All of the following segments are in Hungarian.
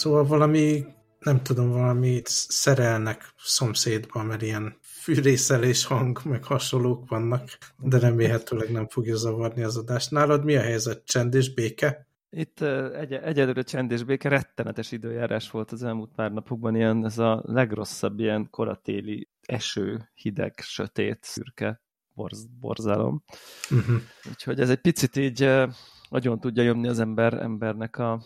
Szóval valami, nem tudom, valamit szerelnek szomszédban, mert ilyen fűrészelés hang, meg hasonlók vannak, de remélhetőleg nem fogja zavarni az adást. Nálad mi a helyzet? Csend és béke? Itt egyelőre csend és béke, rettenetes időjárás volt az elmúlt pár napokban, ilyen ez a legrosszabb ilyen koratéli eső, hideg, sötét, szürke borzalom. Úgyhogy ez egy picit így nagyon tudja jönni az embernek a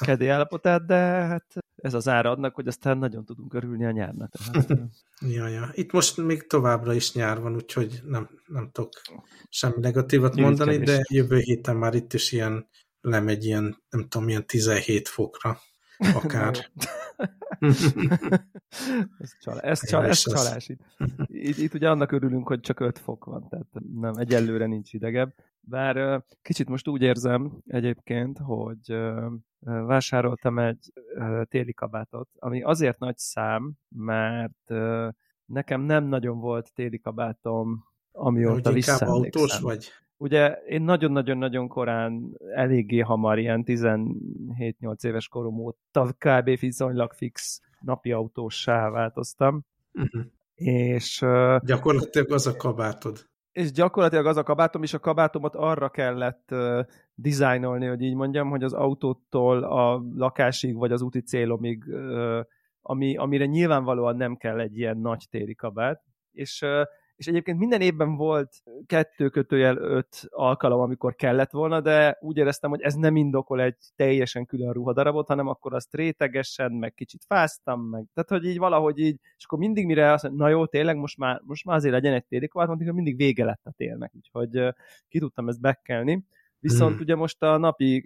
kedély állapotát, de hát ez az ára annak, hogy aztán nagyon tudunk örülni a nyárnak. Ja. Itt most még továbbra is nyár van, úgyhogy nem tudok semmi negatívat mondani, de jövő héten már itt is ilyen lemegy ilyen, nem tudom, ilyen 17 fokra akár. Ez csalás. Itt ugye annak örülünk, hogy csak 5 fok van, tehát nem, egyelőre nincs hidegebb. Bár kicsit most úgy érzem egyébként, hogy vásároltam egy téli kabátot, ami azért nagy szám, mert nekem nem nagyon volt téli kabátom, amióta visszaemlékszem. Hogy inkább autós vagy? Ugye én nagyon-nagyon-nagyon korán, eléggé hamar, ilyen 17-8 éves korom óta kb. Viszonylag fix napi autóssá változtam. És gyakorlatilag az a kabátod. És gyakorlatilag az a kabátom, és a kabátomat arra kellett dizájnolni, hogy így mondjam, hogy az autótól a lakásig, vagy az úti célomig, amire nyilvánvalóan nem kell egy ilyen nagy téli kabát. És egyébként minden évben volt 2-5 alkalom, amikor kellett volna, de úgy éreztem, hogy ez nem indokol egy teljesen külön ruhadarabot, hanem akkor azt rétegesen, meg kicsit fáztam, meg. Tehát, hogy így valahogy így, és akkor mindig mire azt mondja, na jó, tényleg most már azért legyen egy téli kabát, mondjuk mindig vége lett a télnek, úgyhogy ki tudtam ezt bekkelni. Viszont ugye most a napi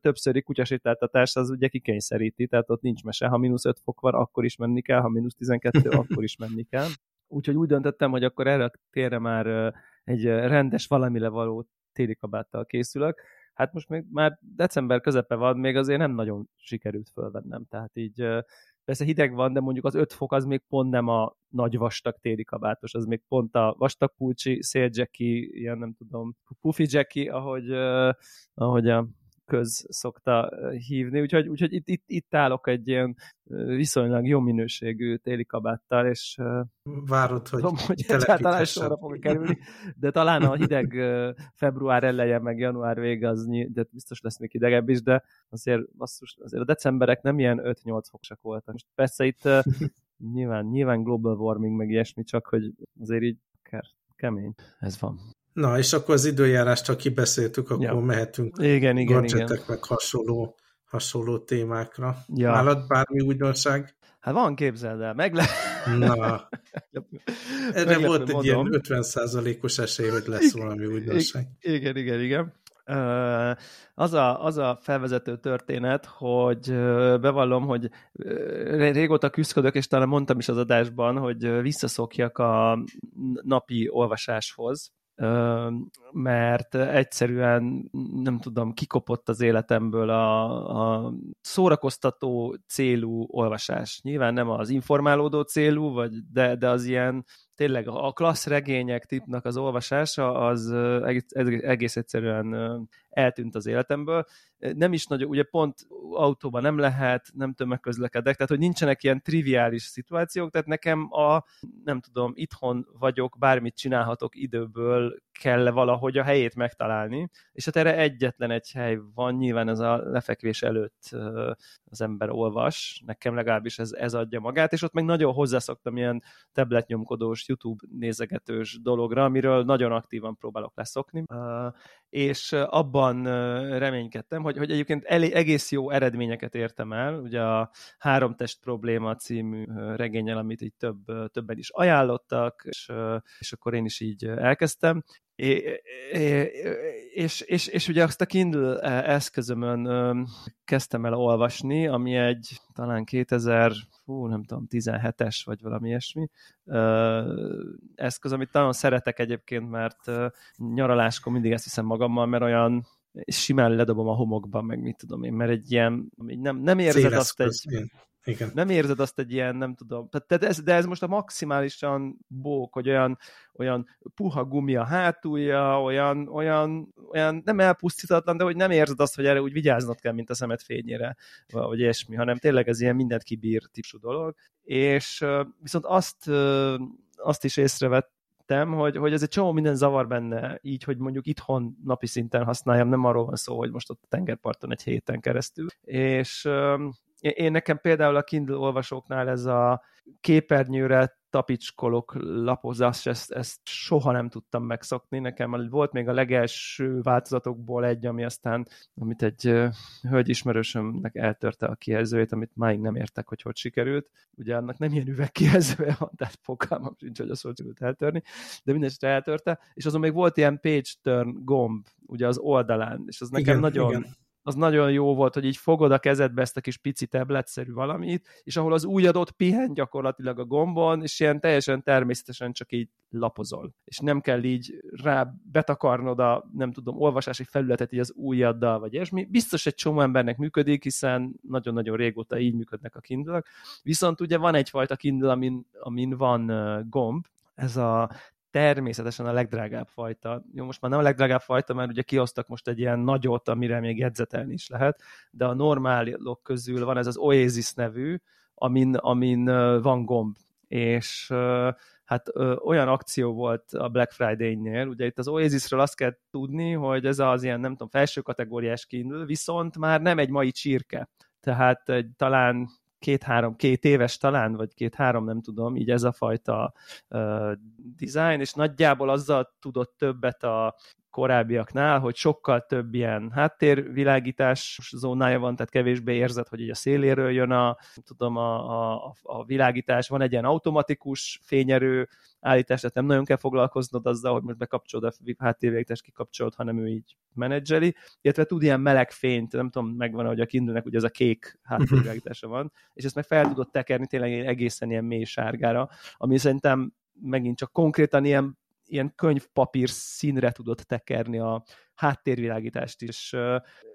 többszöri kutyasétáltatás az ugye kikényszeríti, tehát ott nincs mese, ha -5 fok van, akkor is menni kell, ha -12, akkor is menni kell. Úgyhogy úgy döntöttem, hogy akkor erre a térre már egy rendes, valamire való téli kabáttal készülök. Hát most még már december közepe van, még azért nem nagyon sikerült fölvennem. Tehát így persze hideg van, de mondjuk az 5 fok az még pont nem a nagy vastag téli kabátos, az még pont a vastag pulcsi, széldzseki, ilyen nem tudom, pufi dzseki, ahogy a köz szokta hívni, úgyhogy itt állok egy ilyen viszonylag jó minőségű téli kabáttal, és várod, hogy talán sorra fog kerülni, de talán a hideg február eleje, meg január vége, az de biztos lesz még hidegebb is, de azért a decemberek nem ilyen 5-8 foksak voltak. Most persze itt nyilván global warming, meg ilyesmi, csak hogy azért így kemény. Ez van. Na, és akkor az időjárást, ha kibeszéltük, akkor mehetünk gadgetek meg hasonló témákra. Ja. Nálad bármi újdonság? Hát van, képzeld el, Na, erre volt egy ilyen 50%-os esély, hogy lesz valami újdonság. Igen. Az a felvezető történet, hogy bevallom, hogy régóta küszködök, és talán mondtam is az adásban, hogy visszaszokjak a napi olvasáshoz, mert egyszerűen nem tudom, kikopott az életemből a szórakoztató célú olvasás. Nyilván nem az informálódó célú, de az ilyen tényleg a klassz regények tipnak az olvasása, az egész egyszerűen eltűnt az életemből. Nem is nagyon, ugye pont autóban nem lehet, nem tömegközlekedek, tehát hogy nincsenek ilyen triviális szituációk, tehát nekem itthon vagyok, bármit csinálhatok időből, kell valahogy a helyét megtalálni, és hát erre egyetlen egy hely van, nyilván ez a lefekvés előtt az ember olvas, nekem legalábbis ez adja magát, és ott meg nagyon hozzászoktam ilyen tabletnyomkodós, YouTube nézegetős dologra, amiről nagyon aktívan próbálok leszokni, és abban reménykedtem, hogy egyébként egész jó eredményeket értem el, ugye a Háromtest probléma című regénnyel, amit így többen is ajánlottak, és akkor én is így elkezdtem, és ugye azt a Kindle eszközömön kezdtem el olvasni, ami egy talán 2017-es vagy valami ilyesmi eszköz, amit nagyon szeretek egyébként, mert nyaraláskor mindig ezt hiszem magammal, mert olyan simán ledobom a homokba, meg mit tudom én, mert egy ilyen nem érzed azt egy... Igen. Nem érzed azt egy ilyen, nem tudom, de ez most a maximálisan bók, hogy olyan puha gumi a hátulja, olyan nem elpusztítatlan, de hogy nem érzed azt, hogy erre úgy vigyáznod kell, mint a szemed fényére, vagy ilyesmi, hanem tényleg ez ilyen mindent kibír típusú dolog, és viszont azt is észrevettem, hogy ez egy csomó minden zavar benne, így, hogy mondjuk itthon napi szinten használjam, nem arról van szó, hogy most ott a tengerparton egy héten keresztül, és én nekem például a Kindle olvasóknál ez a képernyőre tapicskolok lapozás, ezt soha nem tudtam megszokni. Nekem volt még a legelső változatokból egy, amit egy hölgyismerősömnek eltörte a kijelzőjét, amit máig nem értek, hogy sikerült. Ugye annak nem ilyen üvegkijelzője van, tehát fogalmam sincs, hogy azt sikerült eltörni, de mindenesetre eltörte, és azon még volt ilyen page turn gomb, ugye az oldalán, és az nekem az nagyon jó volt, hogy így fogod a kezedbe ezt a kis pici tabletszerű valamit, és ahol az újadot pihen gyakorlatilag a gombon, és ilyen teljesen természetesen csak így lapozol. És nem kell így rá betakarnod a, nem tudom, olvasási felületet így az újaddal, vagy ilyesmi. Biztos egy csomó embernek működik, hiszen nagyon-nagyon régóta így működnek a Kindle-ek. Viszont ugye van egyfajta Kindle, amin van gomb, ez a természetesen a legdrágább fajta. Jó, most már nem a legdrágább fajta, mert ugye kiosztak most egy ilyen nagyot, amire még jegyzetelni is lehet, de a normálok közül van ez az Oasis nevű, amin van gomb. És hát olyan akció volt a Black Friday-nél, ugye itt az Oasisről azt kell tudni, hogy ez az ilyen, nem tudom, felső kategóriás Kindle, viszont már nem egy mai csirke. Tehát talán 2-3 éves talán, vagy 2-3, nem tudom, így ez a fajta design, és nagyjából azzal tudott többet a korábbiaknál, hogy sokkal több ilyen háttérvilágítás zónája van, tehát kevésbé érzed, hogy így a széléről jön a világítás, van egy ilyen automatikus fényerő állítás, tehát nem nagyon kell foglalkoznod azzal, hogy most bekapcsolod a háttérvilágítást, kikapcsolod, hanem ő így menedzseli, illetve tud ilyen meleg fényt, nem tudom, megvan, hogy a Kindle-nek ugye ez a kék háttérvilágítása van, és ezt meg fel tudod tekerni tényleg egészen ilyen mély sárgára, ami szerintem megint csak konkrétan ilyen könyvpapír színre tudod tekerni a háttérvilágítást is.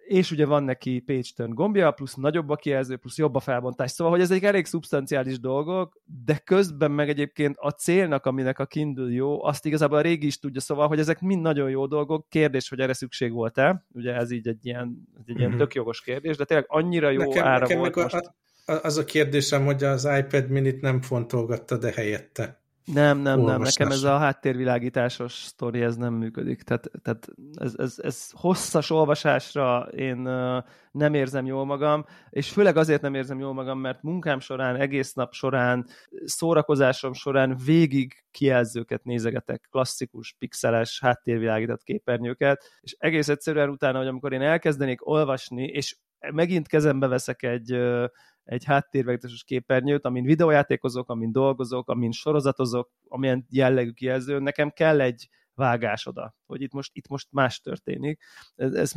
És ugye van neki page turn gombja, plusz nagyobb a kijelző, plusz jobb a felbontás. Szóval, hogy ezek elég szubstanciális dolgok, de közben meg egyébként a célnak, aminek a Kindle jó, azt igazából a régi is tudja, szóval, hogy ezek mind nagyon jó dolgok. Kérdés, hogy erre szükség volt-e? Ugye ez így egy ilyen tök jogos kérdés, de tényleg annyira jó ára volt most. Az a kérdésem, hogy az iPad Minit nem fontolgatta, de helyette. Nem. Nekem ez a háttérvilágításos sztori, ez nem működik. Tehát ez hosszas olvasásra én nem érzem jól magam, és főleg azért nem érzem jól magam, mert munkám során, egész nap során, szórakozásom során végig kijelzőket nézegetek, klasszikus, pixeles, háttérvilágított képernyőket, és egész egyszerűen utána, hogy amikor én elkezdenék olvasni, és megint kezembe veszek egy háttérvilágításos képernyőt, amin videójátékozok, amin dolgozok, amin sorozatozok, amilyen jellegű kijelző, nekem kell egy vágás oda, hogy itt most más történik. Erre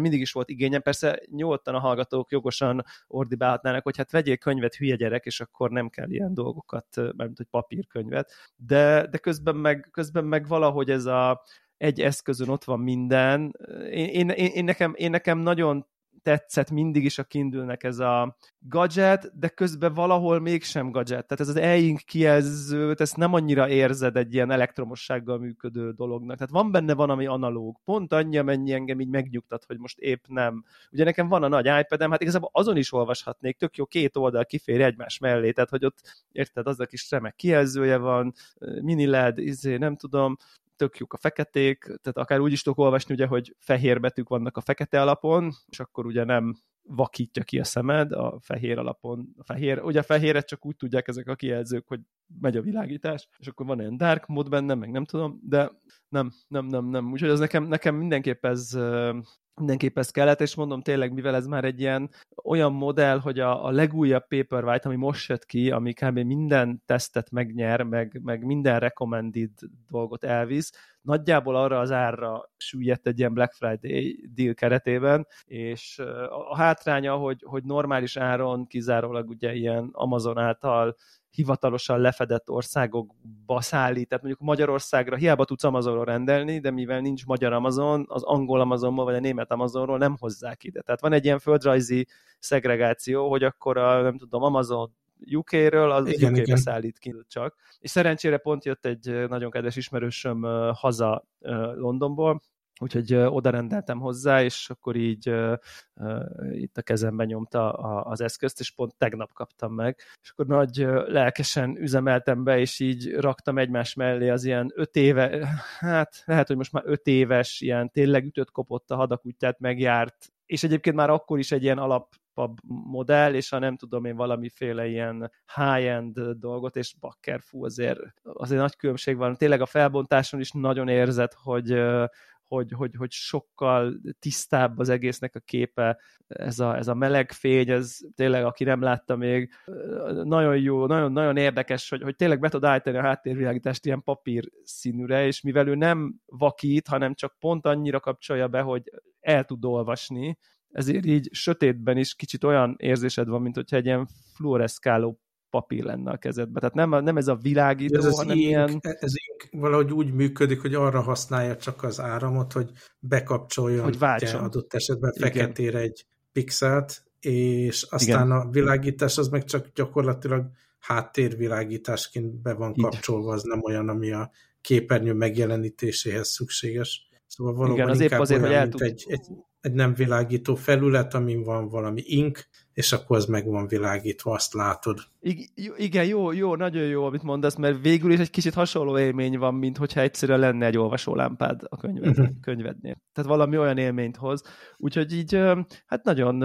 mindig is volt igényem, persze nyoltan a hallgatók jogosan ordibálhatnának, hogy hát vegyél könyvet, hülye gyerek, és akkor nem kell ilyen dolgokat, mert hogy papírkönyvet, de közben meg valahogy ez a egy eszközön ott van minden. Nekem nagyon tetszett mindig is a Kindle-nek ez a gadget, de közben valahol mégsem gadget. Tehát ez az e-ink kijelzőt, ezt nem annyira érzed egy ilyen elektromossággal működő dolognak. Tehát van benne valami analóg. Pont annyi, amennyi engem így megnyugtat, hogy most épp nem. Ugye nekem van a nagy iPad-em, hát igazából azon is olvashatnék, tök jó, két oldal kifér egymás mellé, tehát hogy ott, érted, az a kis remek kijelzője van, mini LED, nem tudom, tök jók a feketék, tehát akár úgy is tudok olvasni, ugye, hogy fehér betűk vannak a fekete alapon, és akkor ugye nem vakítja ki a szemed a fehér alapon. Ugye a fehéret csak úgy tudják ezek a kijelzők, hogy megy a világítás, és akkor van ilyen dark mode benne, meg nem tudom, de nem. Úgyhogy az nekem mindenképp ez kellett, és mondom tényleg, mivel ez már egy ilyen olyan modell, hogy a legújabb Paperwhite, ami most jött ki, ami kb. Minden tesztet megnyer, meg minden recommended dolgot elvisz, nagyjából arra az árra süllyedt egy ilyen Black Friday deal keretében, és a hátránya, hogy normális áron kizárólag ugye ilyen Amazon által hivatalosan lefedett országokba szállít, tehát mondjuk Magyarországra hiába tudsz Amazonról rendelni, de mivel nincs magyar Amazon, az angol Amazonból vagy a német Amazonról nem hozzák ide. Tehát van egy ilyen földrajzi szegregáció, hogy akkor a, nem tudom, Amazon UK-ről, az UK-be szállít ki csak. És szerencsére pont jött egy nagyon kedves ismerősöm haza Londonból, úgyhogy oda rendeltem hozzá, és akkor így itt a kezembe nyomta az eszközt, és pont tegnap kaptam meg. És akkor nagy lelkesen üzemeltem be, és így raktam egymás mellé az ilyen 5 éve, hát lehet, hogy most már 5 éves, ilyen tényleg ütött kopott a hadakutyát megjárt, és egyébként már akkor is egy ilyen alapabb modell, és ha nem tudom én valamiféle ilyen high-end dolgot, és bakker, fú, azért nagy különbség van. Tényleg a felbontáson is nagyon érzed, hogy sokkal tisztább az egésznek a képe, ez a meleg fény, ez tényleg, aki nem látta még, nagyon jó, nagyon, nagyon érdekes, hogy tényleg be tud állítani a háttérvilágítást ilyen papír színűre, és mivel ő nem vakít, hanem csak pont annyira kapcsolja be, hogy el tud olvasni, ezért így sötétben is kicsit olyan érzésed van, mint hogyha egy ilyen fluoreszkáló papír lenne a kezedben. Tehát nem ez a világító, hanem ilyen... Ez ink valahogy úgy működik, hogy arra használja csak az áramot, hogy bekapcsoljon, hogy váltson. Adott esetben feketére egy pixelt, és aztán igen. A világítás az meg csak gyakorlatilag háttérvilágításként be van kapcsolva, az nem olyan, ami a képernyő megjelenítéséhez szükséges. Szóval valóban igen, inkább azért, olyan, mint egy nem világító felület, amin van valami ink, és akkor az meg van világítva, azt látod. Igen, jó, nagyon jó, amit mondasz, mert végül is egy kicsit hasonló élmény van, mint hogyha egyszerűen lenne egy olvasólámpád a könyvednél. Tehát valami olyan élményt hoz. Úgyhogy így, hát nagyon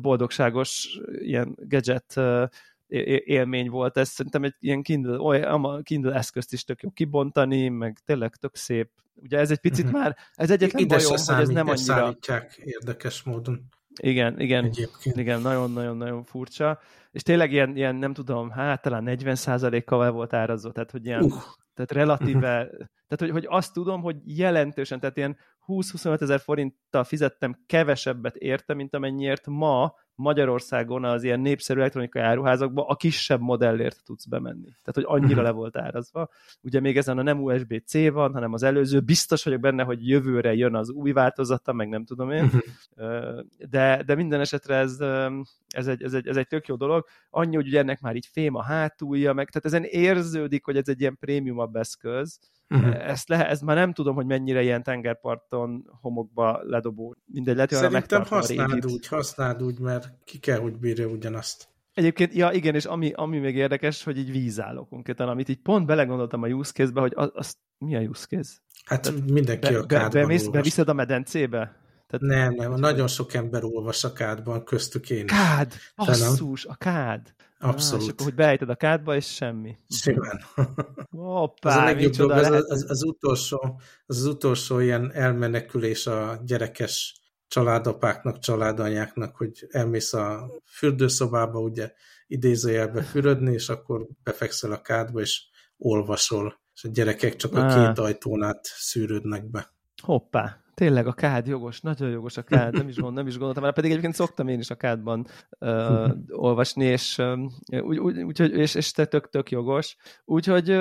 boldogságos ilyen gadget élmény volt ez. Szerintem egy ilyen Kindle eszközt is tök jó kibontani, meg tényleg tök szép. Ugye ez egy picit már, ez egyetlen bajom, hogy ez nem annyira... Szállítják érdekes módon. Igen, nagyon-nagyon furcsa. És tényleg ilyen nem tudom, hát talán 40%-kal volt árazva, tehát hogy ilyen, tehát relatíve, tehát hogy azt tudom, hogy jelentősen, tehát ilyen 20-25 ezer forinttal fizettem, kevesebbet érte, mint amennyiért ma Magyarországon az ilyen népszerű elektronikai áruházakba a kisebb modellért tudsz bemenni. Tehát, hogy annyira le volt árazva. Ugye még ezen a nem USB-C van, hanem az előző. Biztos vagyok benne, hogy jövőre jön az új változata, meg nem tudom én. De minden esetre ez egy tök jó dolog. Annyi, hogy ugye ennek már így fém a hátulja, meg, tehát ezen érződik, hogy ez egy ilyen prémiumabb eszköz. Ezt már nem tudom, hogy mennyire ilyen tengerparton homokba ledobó. Mindegy, lehet, hogy megtartom a régit. Szerintem használd úgy, mert ki kell, hogy bírja ugyanazt. Egyébként, ja igen, és ami még érdekes, hogy így vízálló konkrétan, amit így pont belegondoltam a use case-be, hogy az mi a use case? Hát tehát mindenki a kádban olvas. Beviszed a medencébe? Tehát nem, nagyon sok ember olvas a kádban, köztük én. Kád! Basszus, a kád! Abszolút. És akkor, hogy beállítod a kádba, és semmi. Simán. Hoppá, az a legjobb dolog, az utolsó ilyen elmenekülés a gyerekes családapáknak, családanyáknak, hogy elmész a fürdőszobába, ugye idézőjelbe fürödni, és akkor befekszel a kádba, és olvasol. És a gyerekek csak a két ajtón át szűrődnek be. Hoppá. Tényleg a kád jogos, nagyon jogos a kád, nem is gondoltam, mert pedig egyébként szoktam én is a kádban olvasni, és tök jogos. Úgyhogy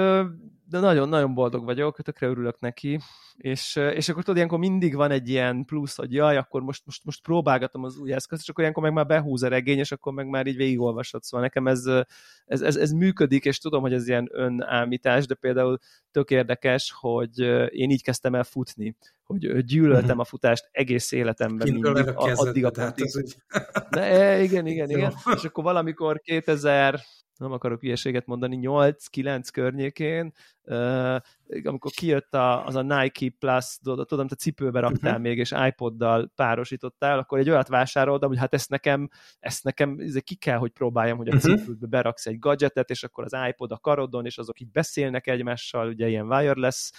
de nagyon-nagyon boldog vagyok, tökre örülök neki, és akkor tudod, ilyenkor mindig van egy ilyen plusz, hogy jaj, akkor most próbálgatom az új eszközt, és akkor ilyenkor meg már behúz a regény, és akkor meg már így végigolvasod. Szóval nekem ez működik, és tudom, hogy ez ilyen önállítás, de például tök érdekes, hogy én így kezdtem el futni, hogy gyűlöltem a futást egész életemben. Mindig, addig a pontig. De, igen. És akkor valamikor 2000... nem akarok hülyeséget mondani, 8-9 környékén, amikor kijött az a Nike Plus, tudom, te cipőbe raktál még, és iPoddal párosítottál, akkor egy olyat vásároltam, hogy hát ezt nekem ki kell, hogy próbáljam, hogy a cipőbe beraksz egy gadgetet, és akkor az iPod a karodon, és azok így beszélnek egymással, ugye ilyen wireless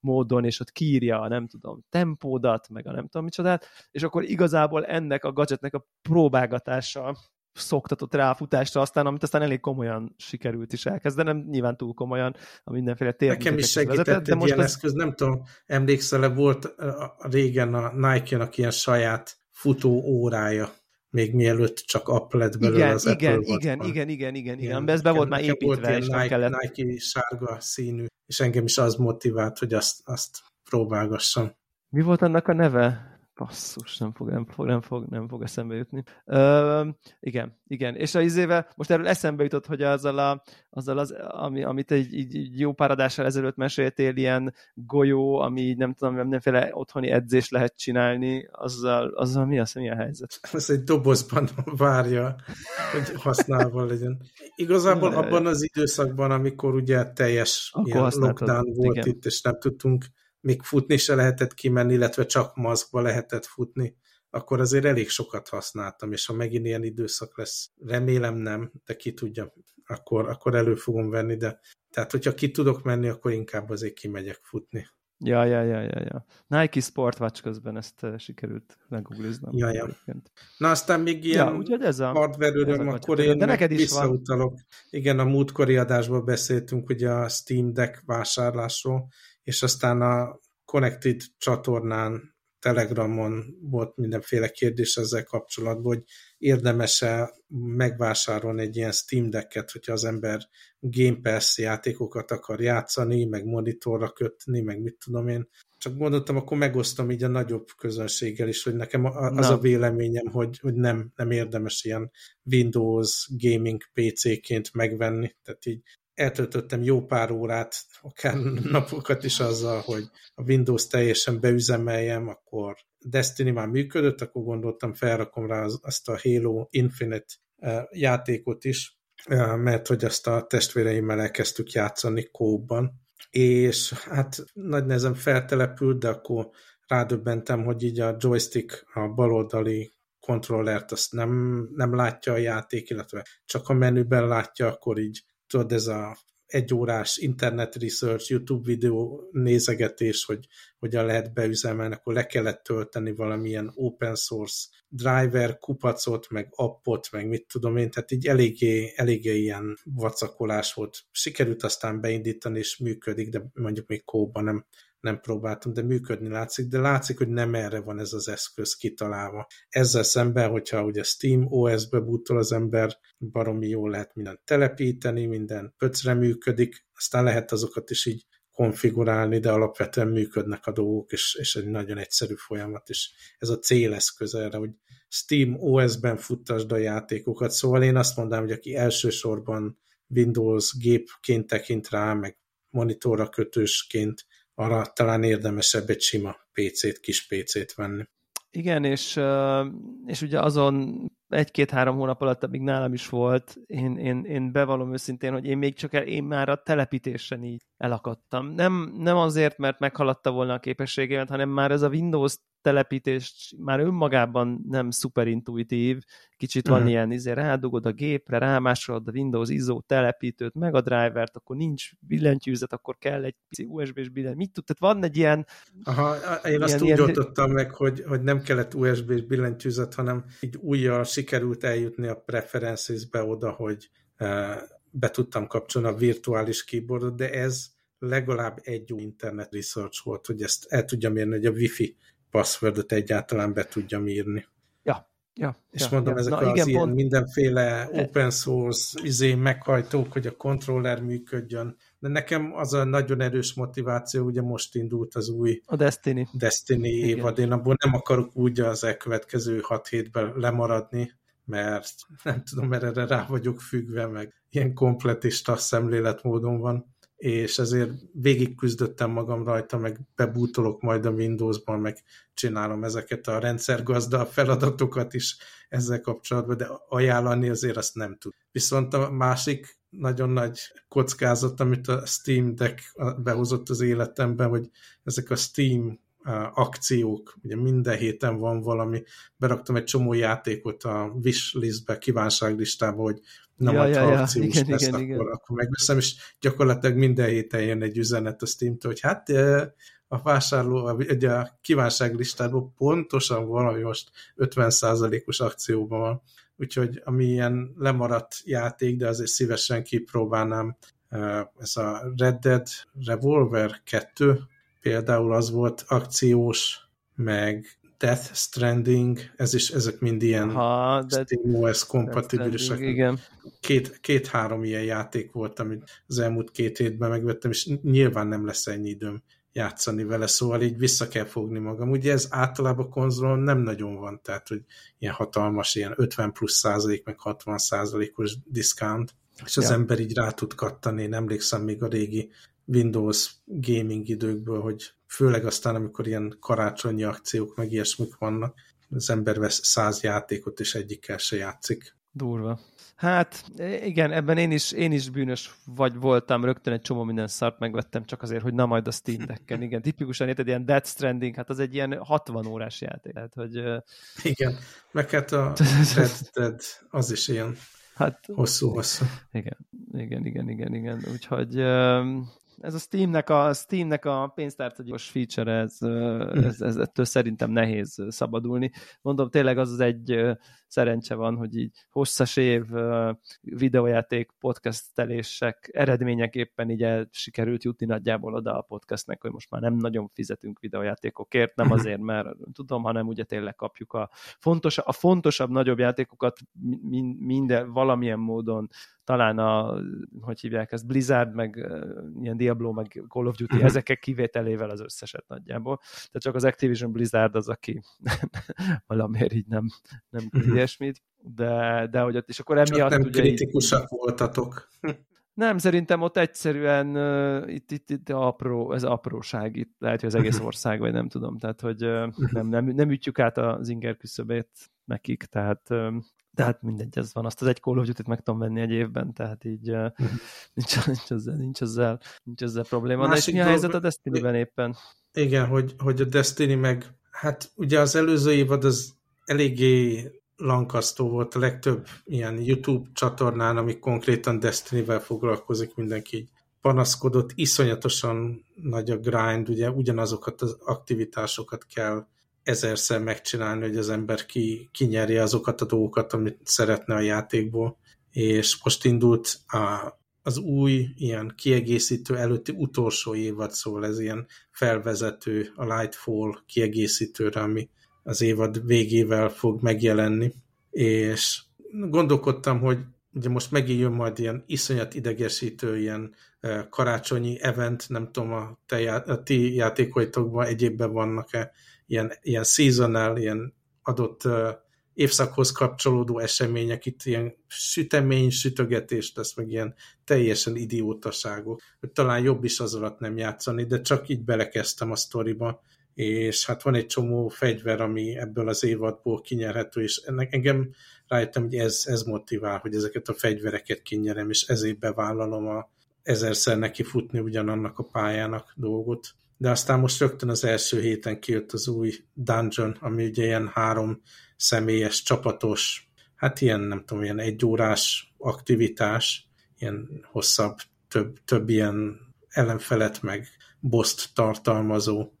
módon, és ott kiírja a nem tudom tempódat, meg a nem tudom micsodát, és akkor igazából ennek a gadgetnek a próbálgatása szoktatott ráfutásra aztán, amit aztán elég komolyan sikerült is elkezdenem, nyilván túl komolyan a mindenféle térműtetek. Nekem is segített vezetett, egy ilyen eszköz, nem tudom, emlékszel-e, volt régen a Nike-nak ilyen saját futó órája, még mielőtt csak app lett belőle az Apple volt. Igen. Ez be volt már építve, és nem kellett. Nike sárga színű, és engem is az motivált, hogy azt próbálgassam. Mi volt annak a neve? Basszus, nem fog eszembe jutni. Igen. És az izével, most erről eszembe jutott, hogy azzal az amit egy jó pár adással ezelőtt meséltél, ilyen golyó, ami nem tudom, mindenféle otthoni edzést lehet csinálni, azzal mi a helyzet? Ez egy dobozban várja, hogy használva legyen. Igazából abban az időszakban, amikor ugye teljes lockdown volt, igen, itt, és nem tudtunk még futni se lehetett kimenni, illetve csak maszkba lehetett futni, akkor azért elég sokat használtam, és ha megint ilyen időszak lesz, remélem nem, de ki tudja, akkor elő fogom venni, de tehát, hogyha ki tudok menni, akkor inkább azért kimegyek futni. Ja. Nike Sportwatch közben ezt sikerült legoogliznom. Ja. Na, aztán még ilyen hardware-öröm, akkor én meg visszautalok. Van. Igen, a múltkori adásban beszéltünk ugye a Steam Deck vásárlásról, és aztán a Connected csatornán, Telegramon volt mindenféle kérdés ezzel kapcsolatban, hogy érdemes-e megvásárolni egy ilyen Steam Decket, hogyha az ember Game Pass játékokat akar játszani, meg monitorra kötni, meg mit tudom én. Csak gondoltam, akkor megosztom így a nagyobb közönséggel is, hogy nekem az a véleményem, hogy nem érdemes ilyen Windows gaming PC-ként megvenni, tehát így eltöltöttem jó pár órát, akár napokat is azzal, hogy a Windows teljesen beüzemeljem, akkor Destiny már működött, akkor gondoltam, felrakom rá azt a Halo Infinite játékot is, mert hogy azt a testvéreimmel elkezdtük játszani co-opban, és hát nagy nehezen feltelepült, de akkor rádöbbentem, hogy így a joystick, a baloldali kontrollert azt nem látja a játék, illetve csak a menüben látja, akkor így tudod, ez a egyórás internet research, YouTube videó nézegetés, hogy hogyan lehet beüzemelni, akkor le kellett tölteni valamilyen open source driver, kupacot, meg appot, meg mit tudom én, tehát így eléggé ilyen vacakolás volt. Sikerült aztán beindítani, és működik, de mondjuk még co-ban nem próbáltam, de működni látszik, de látszik, hogy nem erre van ez az eszköz kitalálva. Ezzel szemben, hogyha ugye Steam OS-be bútol az ember, baromi jól lehet mindent telepíteni, minden pöcre működik, aztán lehet azokat is így konfigurálni, de alapvetően működnek a dolgok, és egy nagyon egyszerű folyamat is. Ez a céleszköz erre, hogy Steam OS-ben futtasd a játékokat, szóval én azt mondanám, hogy aki elsősorban Windows gépként tekint rá, meg monitorra kötősként, arra talán érdemesebb egy sima PC-t, kis PC-t venni. Igen, és ugye azon 1-2-3 hónap alatt, amíg nálam is volt, én bevallom őszintén, hogy én még csak már a telepítésen így elakadtam. Nem azért, mert meghaladta volna a képességémet, hanem már ez a Windows telepítés már önmagában nem szuperintuitív, kicsit van ilyen, rádugod a gépre, rámásolod a Windows ISO telepítőt, meg a drivert, akkor nincs billentyűzet, akkor kell egy USB-s billentyűzet, mit tud, tehát van egy ilyen... Én azt úgy oldottam meg, hogy nem kellett USB-s billentyűzet, hanem így újjal sikerült eljutni a preferences-be oda, hogy be tudtam kapcsolni a virtuális keyboardot, de ez legalább egy új internet research volt, hogy ezt el tudjam érni, hogy a Wi-Fi passwordot egyáltalán be tudjam írni. És mondom, ezek az ilyen mindenféle open source meghajtók, hogy a kontroller működjön. De nekem az a nagyon erős motiváció, ugye most indult az új a Destiny évad. Én abból nem akarok úgy az elkövetkező 6 hétben lemaradni, mert nem tudom, mert erre rá vagyok függve, meg ilyen kompletista szemléletmódon van, és ezért végigküzdöttem magam rajta, meg bebútolok majd a Windowsban, meg csinálom ezeket a rendszergazda feladatokat is ezzel kapcsolatban, de ajánlani azért azt nem tud. Viszont a másik nagyon nagy kockázat, amit a Steam Deck behozott az életemben, hogy ezek a Steam akciók, ugye minden héten van valami, beraktam egy csomó játékot a wishlistbe, kívánságlistába, hogy na ja, majd, ha akciós lesz, akkor megveszem, és gyakorlatilag minden héten jön egy üzenet a Steamtől, hogy hát a vásárló, ugye a kívánságlistában pontosan valami most 50%-os akcióban van, úgyhogy ami ilyen lemaradt játék, de azért szívesen kipróbálnám, ez a Red Dead Revolver 2, például az volt akciós, meg Death Stranding, ez is, ezek mind ilyen SteamOS kompatibilisek. Két-három ilyen játék volt, amit az elmúlt két hétben megvettem, és nyilván nem lesz ennyi időm játszani vele, szóval így vissza kell fogni magam. Ugye ez általában konzolon nem nagyon van, tehát hogy ilyen hatalmas, ilyen 50+% meg 60%-os diszkánt, és az ember így rá tud kattani. Én emlékszem még a régi Windows gaming időkből, hogy főleg aztán, amikor ilyen karácsonyi akciók, meg ilyesmik vannak, az ember vesz 100 játékot, és egyikkel se játszik. Durva. Hát igen, ebben én is bűnös vagy voltam, rögtön egy csomó minden szart megvettem, csak azért, hogy na majd a Steam Decken. Igen, tipikusan érted, ilyen Death Stranding, hát az egy ilyen 60 órás játék. Hát, hogy... Igen, meg hát a Red Dead, az is ilyen hosszú. Igen. Úgyhogy... Ez a Steamnek a pénztárcagyos feature, ez ettől szerintem nehéz szabadulni. Mondom, tényleg az egy szerencse van, hogy így hosszas év videójáték podcastelések eredményeképpen így el sikerült jutni nagyjából oda a podcastnek, hogy most már nem nagyon fizetünk videójátékokért, nem azért, mert tudom, hanem ugye tényleg kapjuk a fontosabb, nagyobb játékokat minden valamilyen módon, talán Blizzard, meg ilyen Diablo, meg Call of Duty, ezekkel kivételével az összeset nagyjából. Tehát csak az Activision Blizzard az, aki valamiért így nem ilyesmit, de hogy ott is akkor emiatt... Csak nem ugye kritikusak így, voltatok. Nem, szerintem ott egyszerűen itt apróság, itt lehet, hogy az egész ország, vagy nem tudom, tehát hogy nem ütjük át az inger küszöbét nekik, tehát mindegy, ez van. Azt az egy Call of Duty-t meg tudom venni egy évben, tehát így nincs ezzel probléma. De és mi a helyzet a Destiny-ben éppen? Igen, hogy a Destiny meg... Hát ugye az előző évad az eléggé lankasztó volt, a legtöbb ilyen YouTube csatornán, ami konkrétan Destiny-vel foglalkozik, mindenki így panaszkodott, iszonyatosan nagy a grind, ugye ugyanazokat az aktivitásokat kell ezerszer megcsinálni, hogy az ember kinyerje azokat a dolgokat, amit szeretne a játékból, és most indult az új, ilyen kiegészítő előtti utolsó évad, szóval ez ilyen felvezető, a Lightfall kiegészítőre, ami az évad végével fog megjelenni, és gondolkodtam, hogy ugye most megint jön majd ilyen iszonyat idegesítő, ilyen karácsonyi event, nem tudom, a ti játékaitokban egyébben vannak-e ilyen seasonal, ilyen adott évszakhoz kapcsolódó események, itt ilyen sütögetés lesz, meg ilyen teljesen idiótaságok. Talán jobb is az alatt nem játszani, de csak így belekezdtem a sztoriba, és hát van egy csomó fegyver, ami ebből az évadból kinyerhető, és engem rájöttem, hogy ez motivál, hogy ezeket a fegyvereket kinyerem, és ezért bevállalom a ezerszer neki futni ugyanannak a pályának dolgot. De aztán most rögtön az első héten kijött az új Dungeon, ami ugye ilyen 3 személyes, csapatos, hát ilyen, nem tudom, ilyen 1 órás aktivitás, ilyen hosszabb, több ilyen ellenfelet meg bosst tartalmazó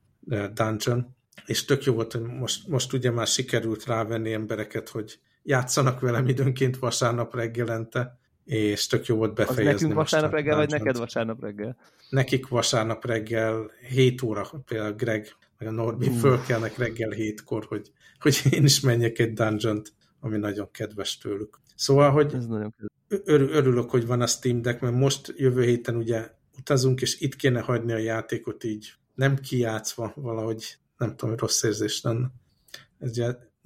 Dungeon, és tök jó volt, hogy most ugye már sikerült rávenni embereket, hogy játszanak velem időnként vasárnap reggelente, és tök jó volt befejezni. Az nekünk vasárnap reggel, vagy neked vasárnap reggel? Nekik vasárnap reggel 7 óra, például Greg, meg a Norbi fölkelnek reggel 7-kor, hogy én is menjek egy dungeon-t, ami nagyon kedves tőlük. Szóval, hogy örülök, hogy van a Steam Deck, mert most jövő héten ugye utazunk, és itt kéne hagyni a játékot így nem kijátszva valahogy, nem tudom, rossz érzés lenne.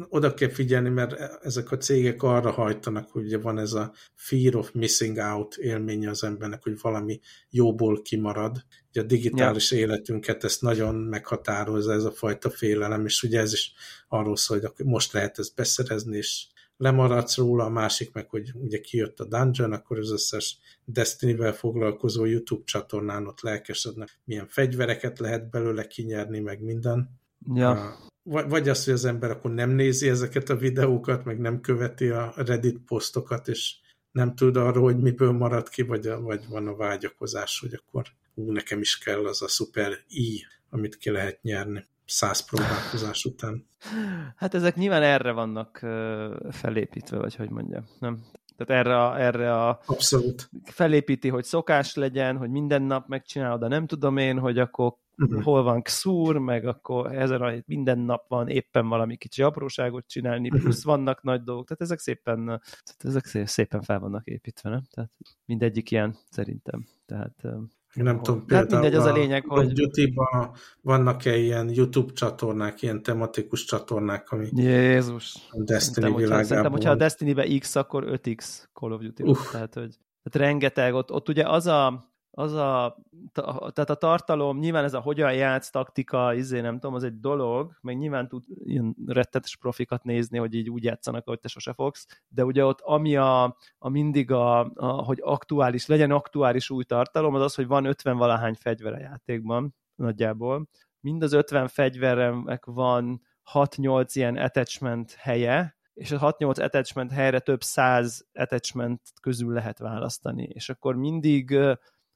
Oda kell figyelni, mert ezek a cégek arra hajtanak, hogy ugye van ez a fear of missing out élménye az embernek, hogy valami jóból kimarad. Ugye a digitális életünket ezt nagyon meghatározza ez a fajta félelem, és ugye ez is arról szól, hogy most lehet ezt beszerezni, és lemaradsz róla, a másik meg, hogy ugye kijött a Dungeon, akkor az összes Destiny-vel foglalkozó YouTube csatornán ott lelkesednek, milyen fegyvereket lehet belőle kinyerni, meg minden. Ja. Vagy az, hogy az ember akkor nem nézi ezeket a videókat, meg nem követi a Reddit posztokat, és nem tud arról, hogy miből marad ki, vagy van a vágyakozás, hogy akkor nekem is kell az a szuper i, amit ki lehet nyerni 100 próbálkozás után. Hát ezek nyilván erre vannak felépítve, vagy hogy mondjam, nem? Tehát erre a abszolút. Felépíti, hogy szokás legyen, hogy minden nap megcsinálod, de nem tudom én, hogy akkor hol van Xur, meg akkor ezen a minden nap van éppen valami kicsi apróságot csinálni, plusz vannak nagy dolgok, tehát ezek szépen fel vannak építve, nem? Tehát mindegyik ilyen, szerintem. Tehát nem tudom, például mindegy, az a lényeg, hogy YouTube-ban vannak-e ilyen YouTube csatornák, ilyen tematikus csatornák, ami Jézus. A Destiny világában. Szerintem, hogyha a Destiny-be X, akkor 5X Call of Duty. Tehát, tehát rengeteg, ott ugye tehát a tartalom, nyilván ez a hogyan játsz, taktika, nem tudom, az egy dolog, meg nyilván tud ilyen rettetes profikat nézni, hogy így úgy játszanak, ahogy te sose fogsz, de ugye ott ami mindig hogy aktuális, legyen aktuális új tartalom, az az, hogy van 50-valahány fegyver a játékban, nagyjából. Mind az 50 fegyvernek van 6-8 ilyen attachment helye, és a 6-8 attachment helyre több 100 attachment közül lehet választani, és akkor mindig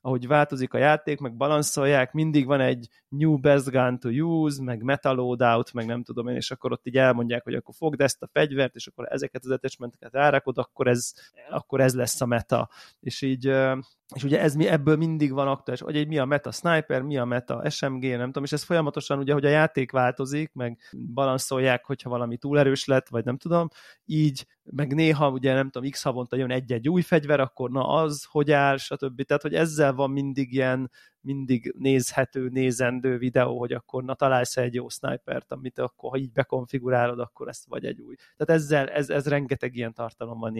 ahogy változik a játék, meg balanszolják, mindig van egy new best gun to use, meg metal loadout, meg nem tudom én, és akkor ott így elmondják, hogy akkor fogd ezt a fegyvert, és akkor ezeket az attachmenteket rárakod, akkor ez lesz a meta. És így, és ugye ebből mindig van aktuális, hogy mi a meta sniper, mi a meta SMG, nem tudom, és ez folyamatosan ugye, hogy a játék változik, meg balanszolják, hogyha valami túlerős lett, vagy nem tudom, így, meg néha ugye nem tudom, x havonta jön egy-egy új fegyver, akkor na az, hogy áll, stb. Tehát, hogy ezzel van mindig ilyen, mindig nézhető, nézendő videó, hogy akkor na találsz egy jó snipert, amit akkor, ha így bekonfigurálod, akkor ezt vagy egy új. Tehát ezzel, ez rengeteg ilyen tartalom van,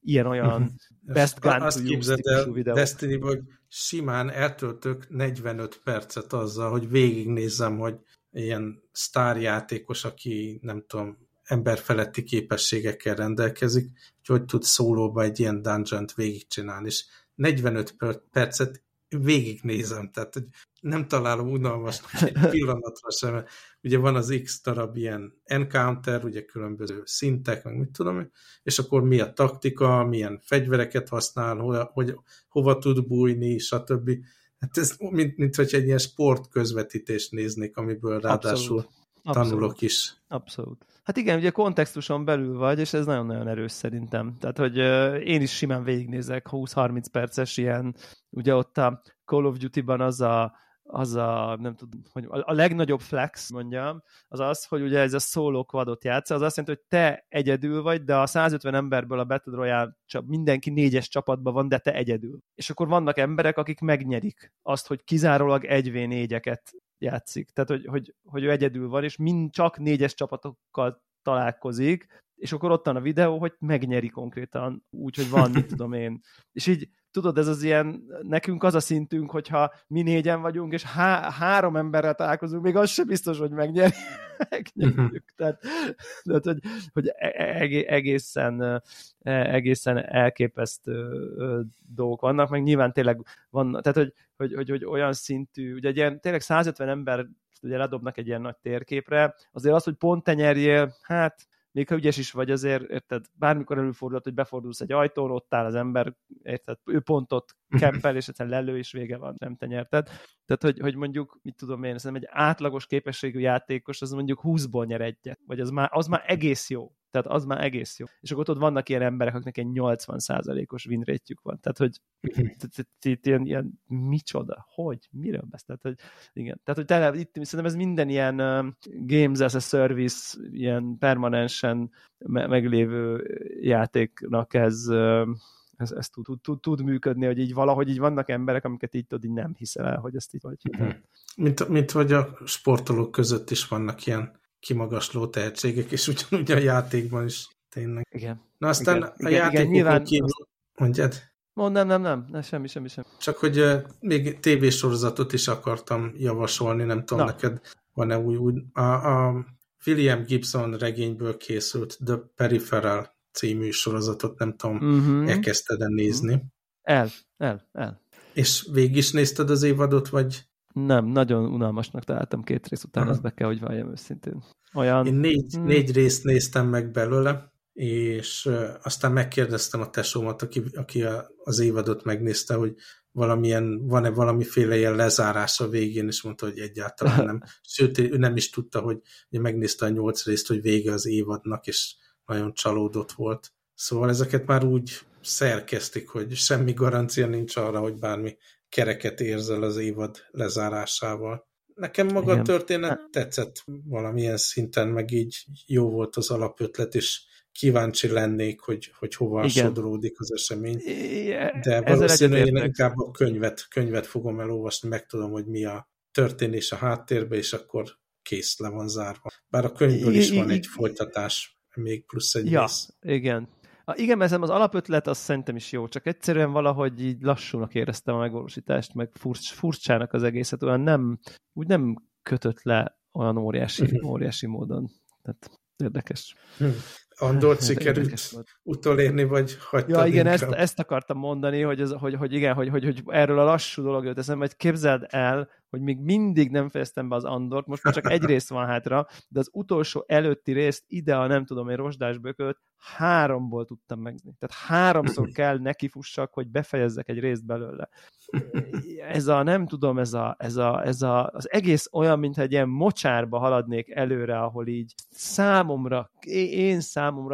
ilyen-olyan best gun típusú videó. Destiny-ből simán eltöltök 45 percet azzal, hogy végignézzem, hogy ilyen sztárjátékos, aki nem tudom, emberfeletti képességekkel rendelkezik, hogy tud szólóba egy ilyen dungeon-t végigcsinálni, és 45 percet végignézem, tehát hogy nem találom unalmasnak egy pillanatra sem. Ugye van az X darab ilyen encounter, ugye különböző szintek, meg mit tudom, és akkor mi a taktika, milyen fegyvereket használ, hova tud bújni, stb. Hát ez mint hogy egy ilyen sport közvetítést néznék, amiből ráadásul tanulok is. Abszolút. Hát igen, ugye kontextuson belül vagy, és ez nagyon-nagyon erős szerintem. Tehát, hogy én is simán végignézek 20-30 perces ilyen, ugye ott a Call of Duty-ban az a nem tudom, hogy a legnagyobb flex, mondjam, az, hogy ugye ez a solo quadot játsz, az azt jelenti, hogy te egyedül vagy, de a 150 emberből a Battle Royale mindenki 4-es csapatban van, de te egyedül. És akkor vannak emberek, akik megnyerik azt, hogy kizárólag 1v4-eket játszik. Tehát, hogy ő egyedül van, és csak 4-es csapatokkal találkozik, és akkor ott van a videó, hogy megnyeri konkrétan, úgyhogy van, mit tudom én. És így, tudod, ez az ilyen, nekünk az a szintünk, hogyha mi 4-en vagyunk, és három emberrel találkozunk, még az sem biztos, hogy megnyerjük. Tehát hogy egészen elképesztő dolgok vannak, meg nyilván tényleg vannak, tehát hogy olyan szintű, ugye ilyen, tényleg 150 ember ugye ledobnak egy ilyen nagy térképre, azért az, hogy pont te nyerjél, hát még ha ügyes is vagy, azért, érted, bármikor előfordulhat, hogy befordulsz egy ajtón, ott áll az ember, érted, ő pont ott kempel, és egyszerűen lelő, és vége van, nem te nyerted. Tehát, hogy mondjuk, mit tudom én, szerintem egy átlagos képességű játékos, az mondjuk 20-ból nyer egyet, vagy az már egész jó. Tehát az már egész jó. És akkor ott vannak ilyen emberek, akiknek egy 80%-os win rate-jük van. Tehát, hogy ilyen micsoda, hogy, miről beszél? Tehát, hogy szerintem ez minden ilyen games as a service, ilyen permanensen meglévő játéknak ez tud működni, hogy így valahogy így vannak emberek, amiket így tudod, így nem hiszel el, hogy ezt így vagy. Mint hogy a sportolók között is vannak ilyen kimagasló tehetségek, és ugyanúgy a játékban is tényleg. Igen. Na aztán a játékokon kívül mondjad. Nem, semmi. Csak hogy még tévésorozatot is akartam javasolni, nem tudom, neked van-e új. A William Gibson regényből készült The Peripheral című sorozatot, nem tudom, elkezdted nézni. El. És végig is nézted az évadot, vagy Nem, nagyon unalmasnak találtam két rész után, ezt be kell, hogy valljam őszintén. Olyan... Én négy részt néztem meg belőle, és aztán megkérdeztem a tesómat, aki az évadot megnézte, hogy van-e valamiféle ilyen lezárás a végén, és mondta, hogy egyáltalán nem. Sőt, ő nem is tudta, hogy megnézte a 8 részt, hogy vége az évadnak, és nagyon csalódott volt. Szóval ezeket már úgy szerkesztik, hogy semmi garancia nincs arra, hogy bármi kereket érzel az évad lezárásával. Nekem maga a történet tetszett valamilyen szinten, meg így jó volt az alapötlet, és kíváncsi lennék, hogy hova sodródik az esemény. De valószínűleg én inkább a könyvet fogom elolvasni, megtudom, hogy mi a történés a háttérbe, és akkor kész, le van zárva. Bár a könyvből is van egy folytatás, még plusz egy rész. Igen. Igen, mert az alapötlet az szerintem is jó, csak egyszerűen valahogy így lassúnak éreztem a megvalósítást, meg furcsának az egészet, olyan nem, úgy nem kötött le olyan óriási módon. Tehát érdekes. Andort sikerült utolérni, vagy hagytad inkább? Ja, igen, ezt akartam mondani, hogy erről a lassú dolog jött eszembe, hogy képzeld el, hogy még mindig nem fejeztem be az Andort, most már csak egy rész van hátra, de az utolsó előtti részt ide a nem tudom én rozsdásbökölt 3-ból tudtam megnézni. Tehát 3-szor kell nekifussak, hogy befejezzek egy részt belőle. Az egész olyan, mintha egy ilyen mocsárba haladnék előre, ahol így számomra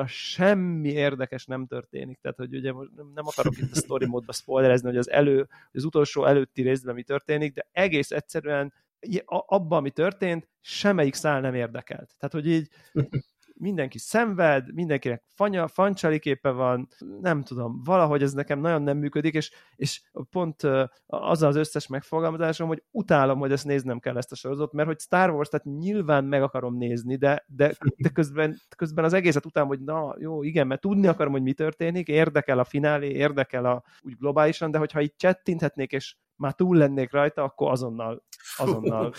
semmi érdekes nem történik. Tehát, hogy ugye nem akarok itt a story módba spoilerezni, hogy az utolsó előtti részben mi történik, de egész egyszerűen abban, ami történt, semmelyik szál nem érdekelt. Tehát, hogy így mindenki szenved, mindenkinek fancsaliképe van, nem tudom, valahogy ez nekem nagyon nem működik, és pont az az összes megfogalmazásom, hogy utálom, hogy ezt néznem kell ezt a sorozatot, mert hogy Star Wars, tehát nyilván meg akarom nézni, de közben az egészet utálom, hogy na jó, igen, mert tudni akarom, hogy mi történik, érdekel a finálé, érdekel úgy globálisan, de hogyha itt csettinthetnék, és már túl lennék rajta, akkor azonnal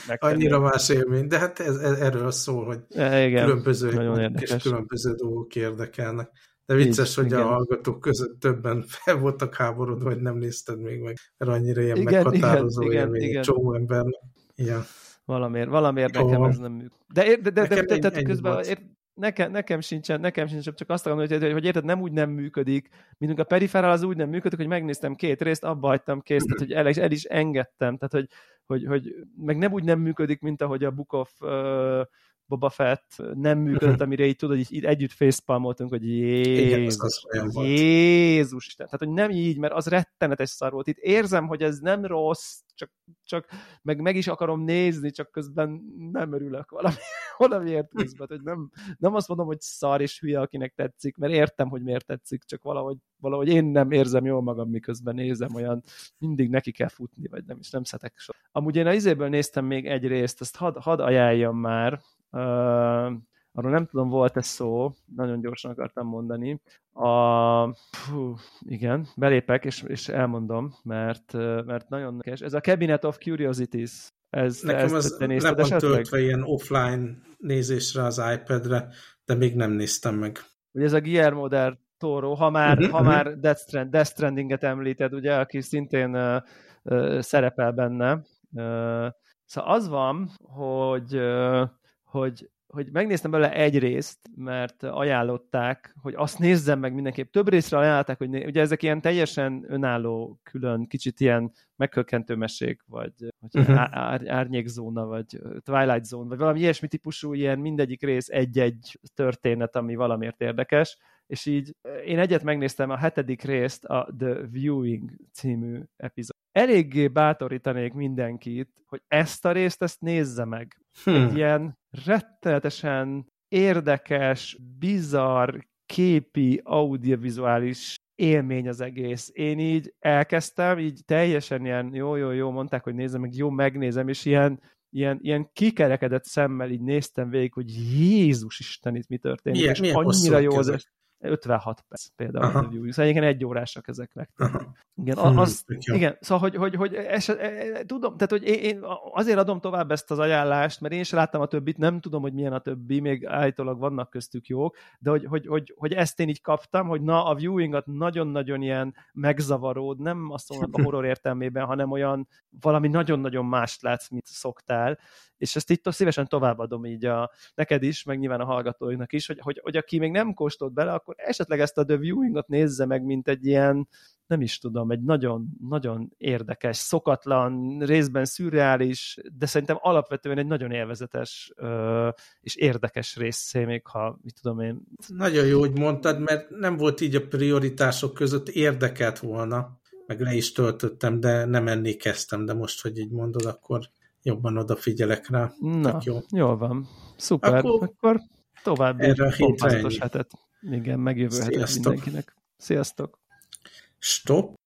megtenni. Annyira más élmény, de hát ez erről szól, hogy különböző dolgok érdekelnek. De vicces, így, hogy igen. A hallgatók között többen fel voltak háborodva, hogy nem nézted még meg, mert annyira ilyen meghatározó élmény, csomó embernek. Valamiért nekem ez nem működik. De közben... Nekem sincsen, csak azt akarom, hogy érted, nem úgy nem működik, mint a Peripheral az úgy nem működik, hogy megnéztem 2 részt, abba hagytam, kész, tehát hogy el is engedtem, tehát hogy meg nem úgy nem működik, mint ahogy a Book of Boba Fett nem működött, amire így tudod, hogy együtt facepalmoltunk, hogy Jézus Isten, tehát hogy nem így, mert az rettenetes szar volt. Itt érzem, hogy ez nem rossz, csak meg is akarom nézni, csak közben nem örülök valamiért közben, hogy nem azt mondom, hogy szar és hülye, akinek tetszik, mert értem, hogy miért tetszik, csak valahogy én nem érzem jól magam, miközben nézem, olyan mindig neki kell futni, vagy nem, és nem szetek sok. Amúgy én az izéből néztem még egy részt, ezt hadd ajánljam már, arról nem tudom, volt-e szó, nagyon gyorsan akartam mondani, igen, belépek, és elmondom, mert nagyon nekes. Ez a Cabinet of Curiosities. Nekem ez le van töltve ilyen offline nézésre az iPad-re, de még nem néztem meg. Ugye ez a Guillermo del Toro, ha már Death Strandinget említed, ugye, aki szintén szerepel benne. Szóval az van, hogy megnéztem belőle egy részt, mert ajánlották, hogy azt nézzem meg mindenképp. Több részre ajánlották, hogy ugye ezek ilyen teljesen önálló, külön, kicsit ilyen megkökkentő mesék, vagy árnyékzóna, vagy Twilight Zone, vagy valami ilyesmi típusú, ilyen mindegyik rész egy-egy történet, ami valamiért érdekes. És így én egyet megnéztem, a 7. részt, a The Viewing című epizód. Eléggé bátorítanék mindenkit, hogy ezt a részt, ezt nézze meg. Egy ilyen rettenetesen érdekes, bizarr, képi, audiovizuális élmény az egész. Én így elkezdtem, így teljesen ilyen jó, mondták, hogy nézzem meg, jó, megnézem, és ilyen kikerekedett szemmel így néztem végig, hogy Jézus Isten, itt mi történik. Milyen és annyira jó az... 56 perc például a Viewing. Szóval igen, egy órásak ezek legtöbb. Igen, igen, szóval, hogy tudom, tehát, hogy én azért adom tovább ezt az ajánlást, mert én is láttam a többit, nem tudom, hogy milyen a többi, még állítólag vannak köztük jók, de hogy ezt én így kaptam, hogy na, a Viewingat nagyon-nagyon ilyen megzavaród, nem azt mondom a horror értelmében, hanem olyan valami nagyon-nagyon mást látsz, mint szoktál, és ezt itt szívesen továbbadom így neked is, meg nyilván a hallgatóinknak is, hogy aki még nem kóstolt bele, akkor esetleg ezt a The Viewingot nézze meg, mint egy ilyen, nem is tudom, egy nagyon-nagyon érdekes, szokatlan, részben szürreális, de szerintem alapvetően egy nagyon élvezetes és érdekes részé, még ha, mit tudom én. Nagyon jó, hogy mondtad, mert nem volt így a prioritások között, érdekelt volna, meg le is töltöttem, de nem enni kezdtem, de most, hogy így mondod, akkor jobban odafigyelek rá. Na, jól van. Szuper. Akkor további pompázatos hetet. Igen, megjövő hetet mindenkinek. Sziasztok! Stop!